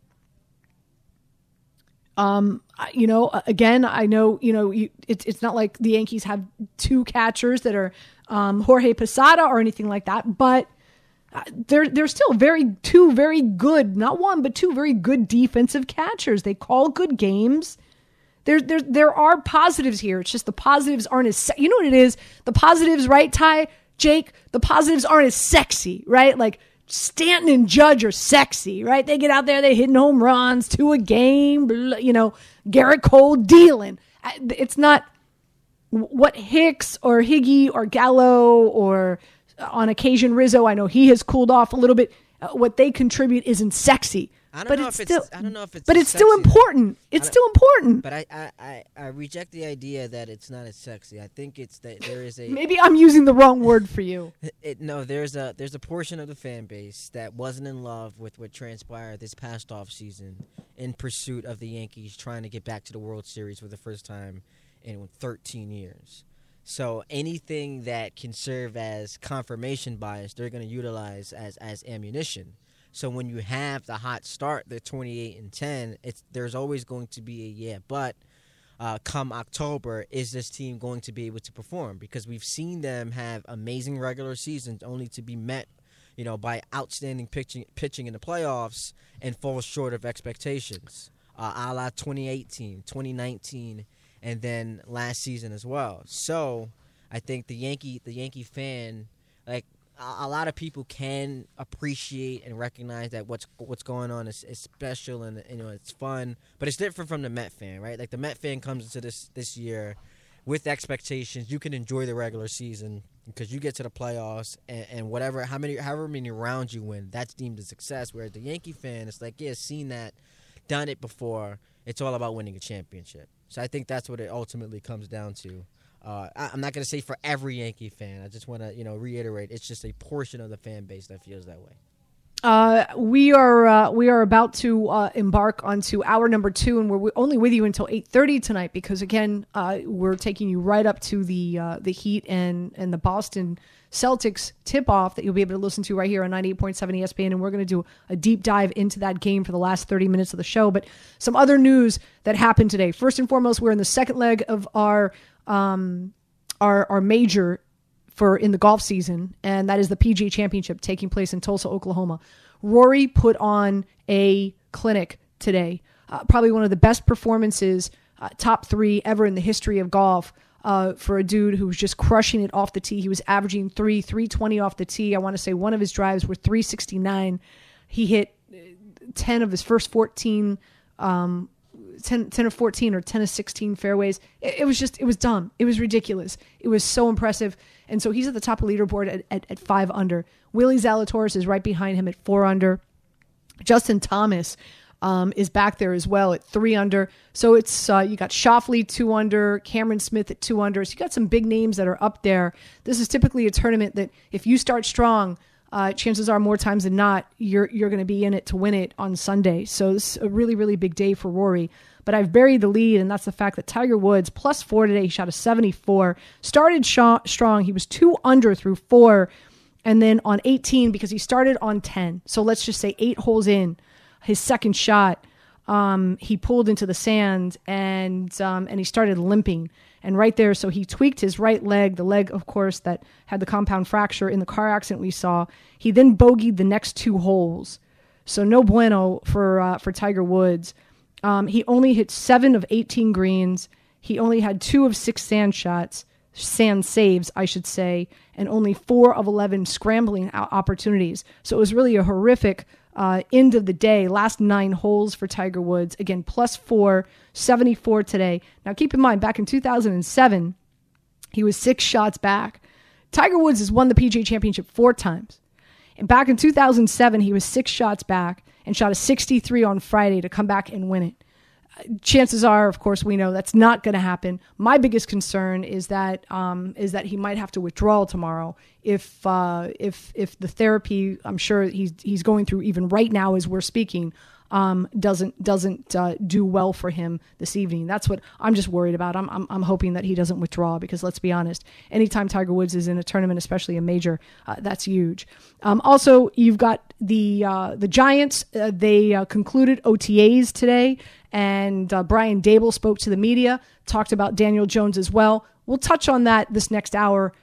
You know, again, I know, you know, it's not like the Yankees have 2 catchers that are Jorge Posada or anything like that, but they're still two very good, not one, but 2 very good defensive catchers. They call good games. There are positives here. It's just the positives aren't as, you know what it is? The positives, right, Ty, Jake? The positives aren't as sexy, right? Like Stanton and Judge are sexy, right? They get out there, they're hitting home runs, 2 a game, you know, Garrett Cole dealing. It's not what Hicks or Higgy or Gallo or on occasion Rizzo, I know he has cooled off a little bit. What they contribute isn't sexy. I don't know if it's still important. But I reject the idea that it's not as sexy. I think it's that there is a maybe I'm using the wrong word for you. There's a portion of the fan base that wasn't in love with what transpired this past off season in pursuit of the Yankees trying to get back to the World Series for the first time in 13 years. So anything that can serve as confirmation bias, they're going to utilize as ammunition. So when you have the hot start, the 28-10, there's always going to be a yeah, but come October, is this team going to be able to perform? Because we've seen them have amazing regular seasons only to be met, you know, by outstanding pitching in the playoffs and fall short of expectations, a la 2018, 2019, and then last season as well. So I think the Yankee fan, like, a lot of people can appreciate and recognize that what's going on is special and, you know, it's fun, but it's different from the Met fan, right? Like the Met fan comes into this year with expectations. You can enjoy the regular season because you get to the playoffs and whatever, however many rounds you win, that's deemed a success. Whereas the Yankee fan, it's like, yeah, seen that, done it before. It's all about winning a championship. So I think that's what it ultimately comes down to. I'm not going to say for every Yankee fan. I just want to, you know, reiterate it's just a portion of the fan base that feels that way. We are about to embark onto hour number 2, and we're only with you until 8:30 tonight because, again, we're taking you right up to the Heat and the Boston Celtics tip-off that you'll be able to listen to right here on 98.7 ESPN, and we're going to do a deep dive into that game for the last 30 minutes of the show. But some other news that happened today. First and foremost, we're in the second leg of our major for in the golf season, and that is the PGA Championship taking place in Tulsa, Oklahoma. Rory put on a clinic today, probably one of the best performances, top 3 ever in the history of golf, for a dude who was just crushing it off the tee. He was averaging 320 off the tee. I want to say one of his drives were 369. He hit 10 of his first 14 10 of 14 or 10 of 16 fairways. It was dumb. It was ridiculous. It was so impressive. And so he's at the top of the leaderboard at 5 under. Willie Zalatoris is right behind him at 4 under. Justin Thomas is back there as well at 3 under. So it's you got Schauffele 2 under, Cameron Smith at 2 under. So you got some big names that are up there. This is typically a tournament that if you start strong, chances are more times than not, you're going to be in it to win it on Sunday. So this is a really, really big day for Rory. But I've buried the lead, and that's the fact that Tiger Woods, +4 today. He shot a 74, started strong. He was 2 under through 4, and then on 18 because he started on 10. So let's just say 8 holes in, his second shot, he pulled into the sand, and he started limping. And right there, so he tweaked his right leg, the leg, of course, that had the compound fracture in the car accident we saw. He then bogeyed the next 2 holes. So no bueno for Tiger Woods. He only hit 7 of 18 greens. He only had 2 of 6 sand saves, I should say, and only 4 of 11 scrambling opportunities. So it was really a horrific end of the day, last 9 holes for Tiger Woods. Again, +4, 74 today. Now, keep in mind, back in 2007, he was 6 shots back. Tiger Woods has won the PGA Championship 4 times. And back in 2007, he was 6 shots back and shot a 63 on Friday to come back and win it. Chances are, of course, we know that's not going to happen. My biggest concern is that he might have to withdraw tomorrow if the therapy, I'm sure he's going through even right now as we're speaking, doesn't do well for him this evening. That's what I'm just worried about. I'm hoping that he doesn't withdraw, because let's be honest, anytime Tiger Woods is in a tournament, especially a major, that's huge. Also, you've got the Giants. They concluded OTAs today, and Brian Dable spoke to the media, talked about Daniel Jones as well. We'll touch on that this next hour,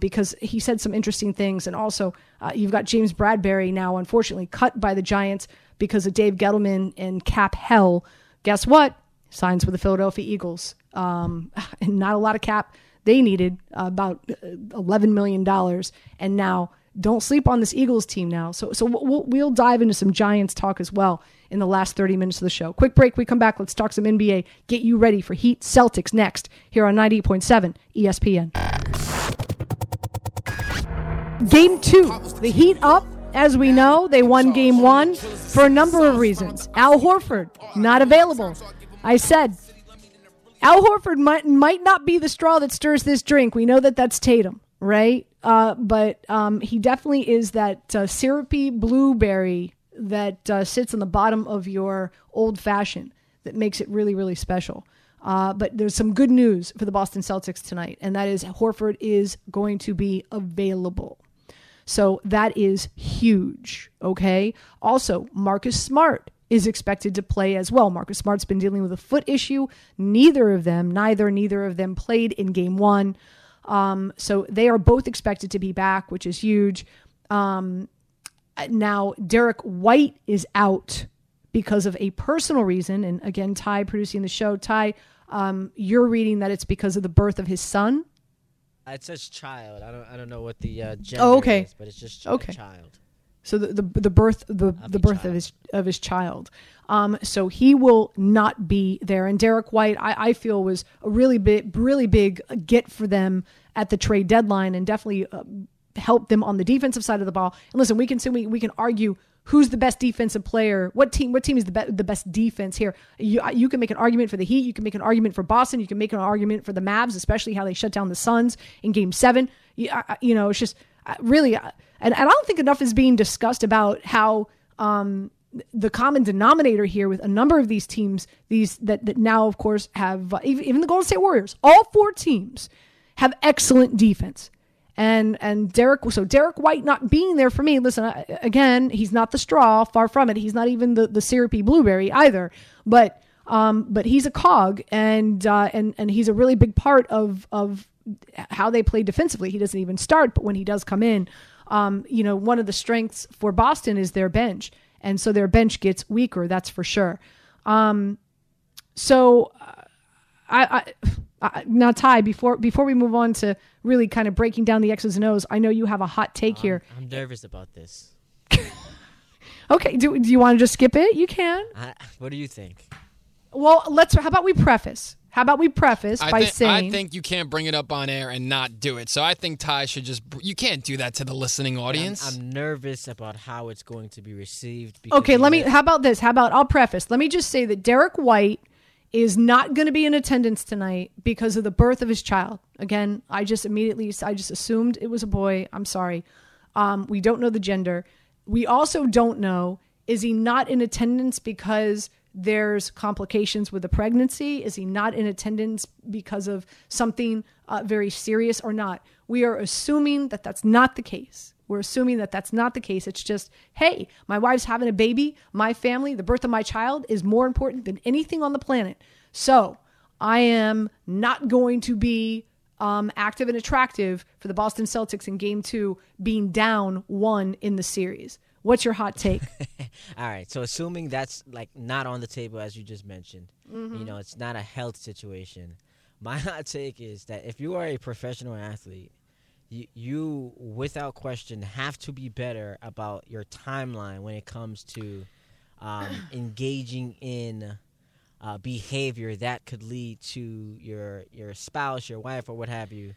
because he said some interesting things. And also, you've got James Bradberry now, unfortunately, cut by the Giants because of Dave Gettleman and cap hell. Guess what? Signs with the Philadelphia Eagles. And not a lot of cap. They needed about $11 million. And now don't sleep on this Eagles team now. So we'll dive into some Giants talk as well in the last 30 minutes of the show. Quick break. We come back. Let's talk some NBA. Get you ready for Heat Celtics next here on 98.7 ESPN. Game 2. The Heat up. As we know, they won game 1 for a number of reasons. Al Horford, not available. I said, Al Horford might not be the straw that stirs this drink. We know that that's Tatum, right? But he definitely is that syrupy blueberry that sits on the bottom of your old fashioned that makes it really, really special. But there's some good news for the Boston Celtics tonight, and that is Horford is going to be available. So that is huge, okay? Also, Marcus Smart is expected to play as well. Marcus Smart's been dealing with a foot issue. Neither of them played in game 1. So they are both expected to be back, which is huge. Now, Derek White is out because of a personal reason. And again, Ty producing the show. Ty, you're reading that it's because of the birth of his son. It says child. I don't know what the gender is, but it's just a child. So the birth of his child. So he will not be there. And Derek White, I feel, was a really big get for them at the trade deadline, and definitely helped them on the defensive side of the ball. And listen, we can argue who's the best defensive player. What team is the best defense here? You can make an argument for the Heat. You can make an argument for Boston. You can make an argument for the Mavs, especially how they shut down the Suns in Game 7. You know, it's just really, and I don't think enough is being discussed about how the common denominator here with a number of these teams, these that now, of course, have even the Golden State Warriors. All 4 teams have excellent defense. And Derek White not being there for me, listen, again, he's not the straw, far from it. He's not even the syrupy blueberry either, but he's a cog, and he's a really big part of how they play defensively. He doesn't even start, but when he does come in, you know, one of the strengths for Boston is their bench. And so their bench gets weaker. That's for sure. Now, Ty, before we move on to really kind of breaking down the X's and O's, I know you have a hot take here. I'm nervous about this. Okay, do you want to just skip it? You can. What do you think? Well, how about we preface? Saying I think you can't bring it up on air and not do it. So I think Ty should just you can't do that to the listening audience. I'm nervous about how it's going to be received. Okay, how about this? How about I'll preface? Let me just say that Derek White is not going to be in attendance tonight because of the birth of his child. Again, I just assumed it was a boy. I'm sorry. We don't know the gender. We also don't know, is he not in attendance because there's complications with the pregnancy? Is he not in attendance because of something very serious or not? We are assuming that that's not the case. It's just, hey, my wife's having a baby. My family, the birth of my child is more important than anything on the planet. So I am not going to be active and attractive for the Boston Celtics in game 2, being down 1 in the series. What's your hot take? All right. So assuming that's like not on the table, as you just mentioned, You know, it's not a health situation. My hot take is that if you are a professional athlete, you, without question, have to be better about your timeline when it comes to engaging in behavior that could lead to your spouse, your wife, or what have you,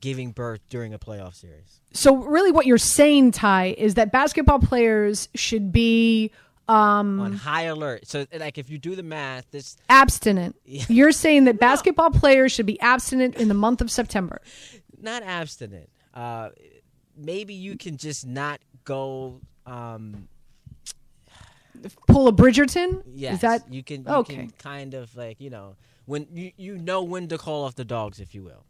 giving birth during a playoff series. So really what you're saying, Ty, is that basketball players should be on high alert. So, like, if you do the math, this abstinent. You're saying that basketball players should be abstinent in the month of September. Not abstinent. Maybe you can just not go pull a Bridgerton? Yes. Is that you can? You okay. Can kind of like, you know, when you know when to call off the dogs, if you will.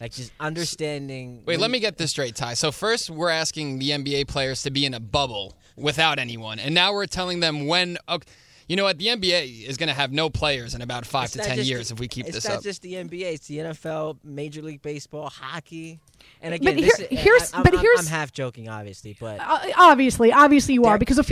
Like, just understanding. Wait, let me get this straight, Ty. So first, we're asking the NBA players to be in a bubble without anyone, and now we're telling them when. Okay, you know what? The NBA is going to have no players in about 5 to 10 years if we keep this up. It's not just the NBA. It's the NFL, Major League Baseball, hockey. And again, but I'm half joking, obviously. But obviously you are, because a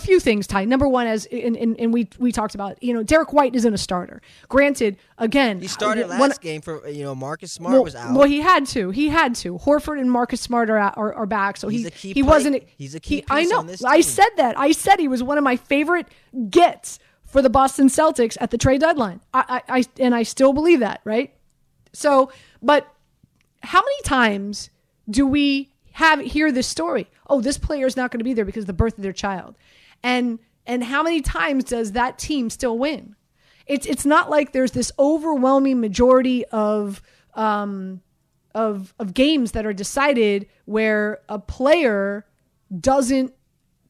few things, Ty. Number one, as and we talked about, you know, Derek White isn't a starter. Granted, again, he started last game for, you know, Marcus Smart was out. Well, he had to. Horford and Marcus Smart are back, so he's a key piece. I know. On this team. I said that. I said he was one of my favorite gets for the Boston Celtics at the trade deadline. I still believe that, right? So, but. How many times do we hear this story? Oh, this player is not going to be there because of the birth of their child. And how many times does that team still win? It's not like there's this overwhelming majority of games that are decided where a player doesn't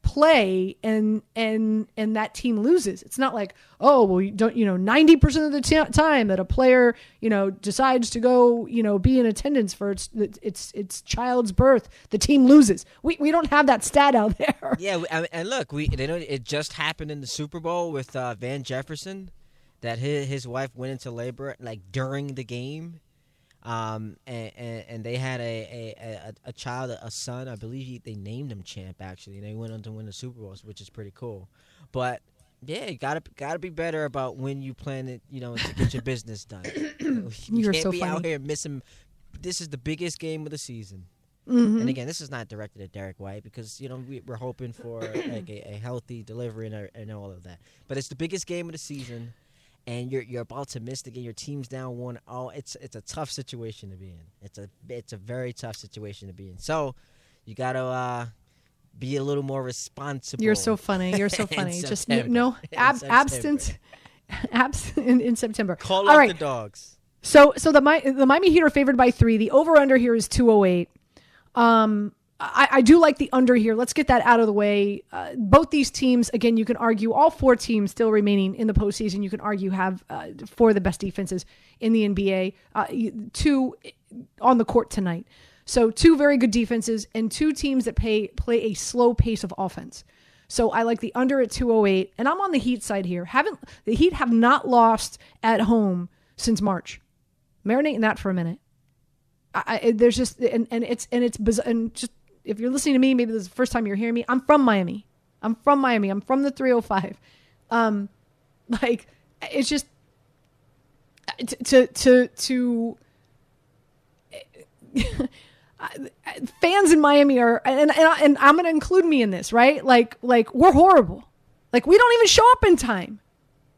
play and that team loses. It's not like, oh, well, you don't, you know, 90% of the time that a player, you know, decides to go, you know, be in attendance for its child's birth, the team loses. We don't have that stat out there. Yeah, and look, it just happened in the Super Bowl with Van Jefferson, that his wife went into labor like during the game. And they had a child, a son. I believe they named him Champ, actually, and they went on to win the Super Bowl, which is pretty cool. But yeah, you gotta be better about when you plan it, you know, to get your business done. You can't be funny. Out here missing. This is the biggest game of the season. Mm-hmm. And again, this is not directed at Derek White, because, you know, we're hoping for like a healthy delivery and all of that. But it's the biggest game of the season. And you're about to miss the game. Your team's down 1-0. It's a tough situation to be in. It's a very tough situation to be in. So you got to be a little more responsible. You're so funny. You're so funny. Just absent in September. Call off the dogs. So the Miami Heat are favored by 3. The over under here is 208. I do like the under here. Let's get that out of the way. Both these teams, again, you can argue all 4 teams still remaining in the postseason. You can argue have 4 of the best defenses in the NBA. 2 on the court tonight. So 2 very good defenses and 2 teams that play a slow pace of offense. So I like the under at 208, and I'm on the Heat side here. The Heat have not lost at home since March. Marinate in that for a minute. There's just it's bizarre, and just. If you're listening to me, maybe this is the first time you're hearing me. I'm from Miami. I'm from the 305. Like, it's just to fans in Miami are, and I'm going to include me in this, right? Like we're horrible. Like, we don't even show up in time.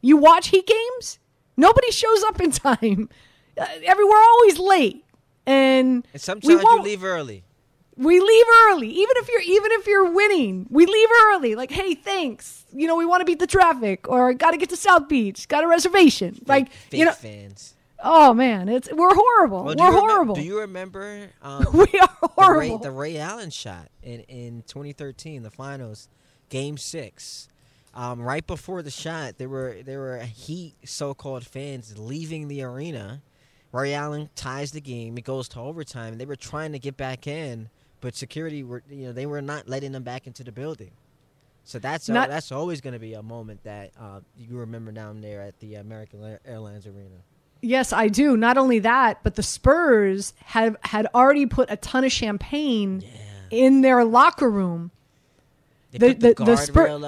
You watch Heat games, nobody shows up in time. We're always late, and sometimes you leave early. We leave early, even if you're winning. We leave early, like, hey, thanks. You know, we want to beat the traffic, or got to get to South Beach, got a reservation. Like, fake, you know, fans. Oh man, we're horrible. Well, we're horrible. Do you remember? We are horrible. The Ray Allen shot in 2013, the finals, Game 6. Right before the shot, there were Heat so-called fans leaving the arena. Ray Allen ties the game. It goes to overtime, and they were trying to get back in. But security they were not letting them back into the building. So that's always going to be a moment that you remember down there at the American Airlines Arena. Yes, I do. Not only that, but the Spurs had already put a ton of champagne in their locker room. They put the guardrail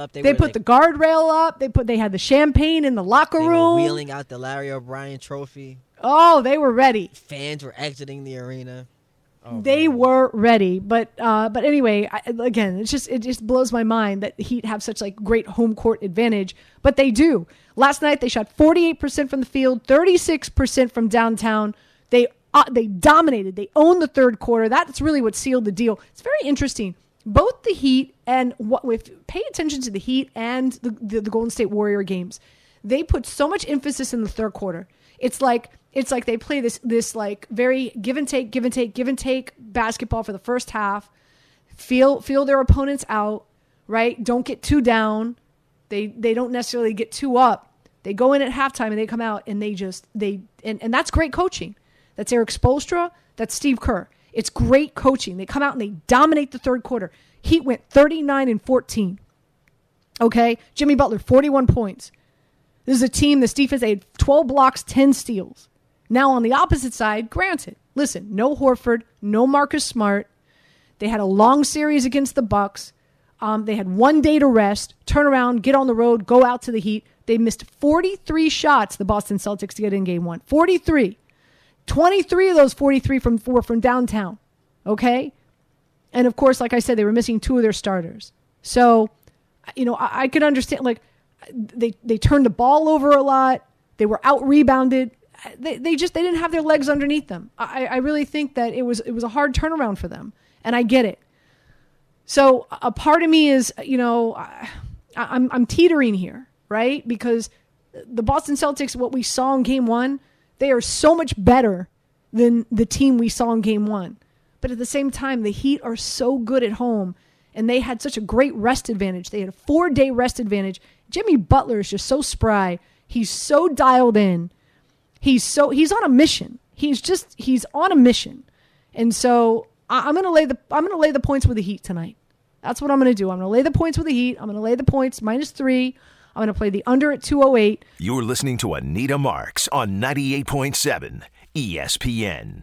up. They had the champagne in the locker room. They were wheeling out the Larry O'Brien trophy. Oh, they were ready. Fans were exiting the arena. Oh, they were ready, but anyway, again, it just blows my mind that the Heat have such like great home court advantage, but they do. Last night they shot 48% from the field, 36% from downtown. They dominated. They owned the third quarter. That's really what sealed the deal. It's very interesting. Both the Heat and pay attention to the Heat and the Golden State Warrior games. They put so much emphasis in the third quarter. It's like they play this like very give and take basketball for the first half, feel their opponents out, right? Don't get too down, They don't necessarily get two up. They go in at halftime and they come out and they just and that's great coaching. That's Eric Spoelstra. That's Steve Kerr. It's great coaching. They come out and they dominate the third quarter. Heat went 39-14. Okay, Jimmy Butler 41 points. This is a team. This defense, they had 12 blocks, 10 steals. Now on the opposite side, granted, listen, no Horford, no Marcus Smart. They had a long series against the Bucks. They had one day to rest, turn around, get on the road, go out to the Heat. They missed 43 shots, the Boston Celtics, to get in game one. 43. 23 of those 43 were from downtown. Okay? And, of course, like I said, they were missing two of their starters. So, you know, I could understand, like, they turned the ball over a lot. They were out-rebounded. They didn't have their legs underneath them. I really think that it was a hard turnaround for them, and I get it. So a part of me is, you know, I'm teetering here, right? Because the Boston Celtics, what we saw in game one, they are so much better than the team we saw in game one. But at the same time, the Heat are so good at home, and they had such a great rest advantage. They had a 4-day rest advantage. Jimmy Butler is just so spry. He's so dialed in. He's on a mission. He's on a mission. And so I'm gonna lay the points with the Heat tonight. That's what I'm gonna do. I'm gonna lay the points with the Heat. I'm gonna lay the points -3. I'm gonna play the under at 208. You're listening to Anita Marks on 98.7 ESPN.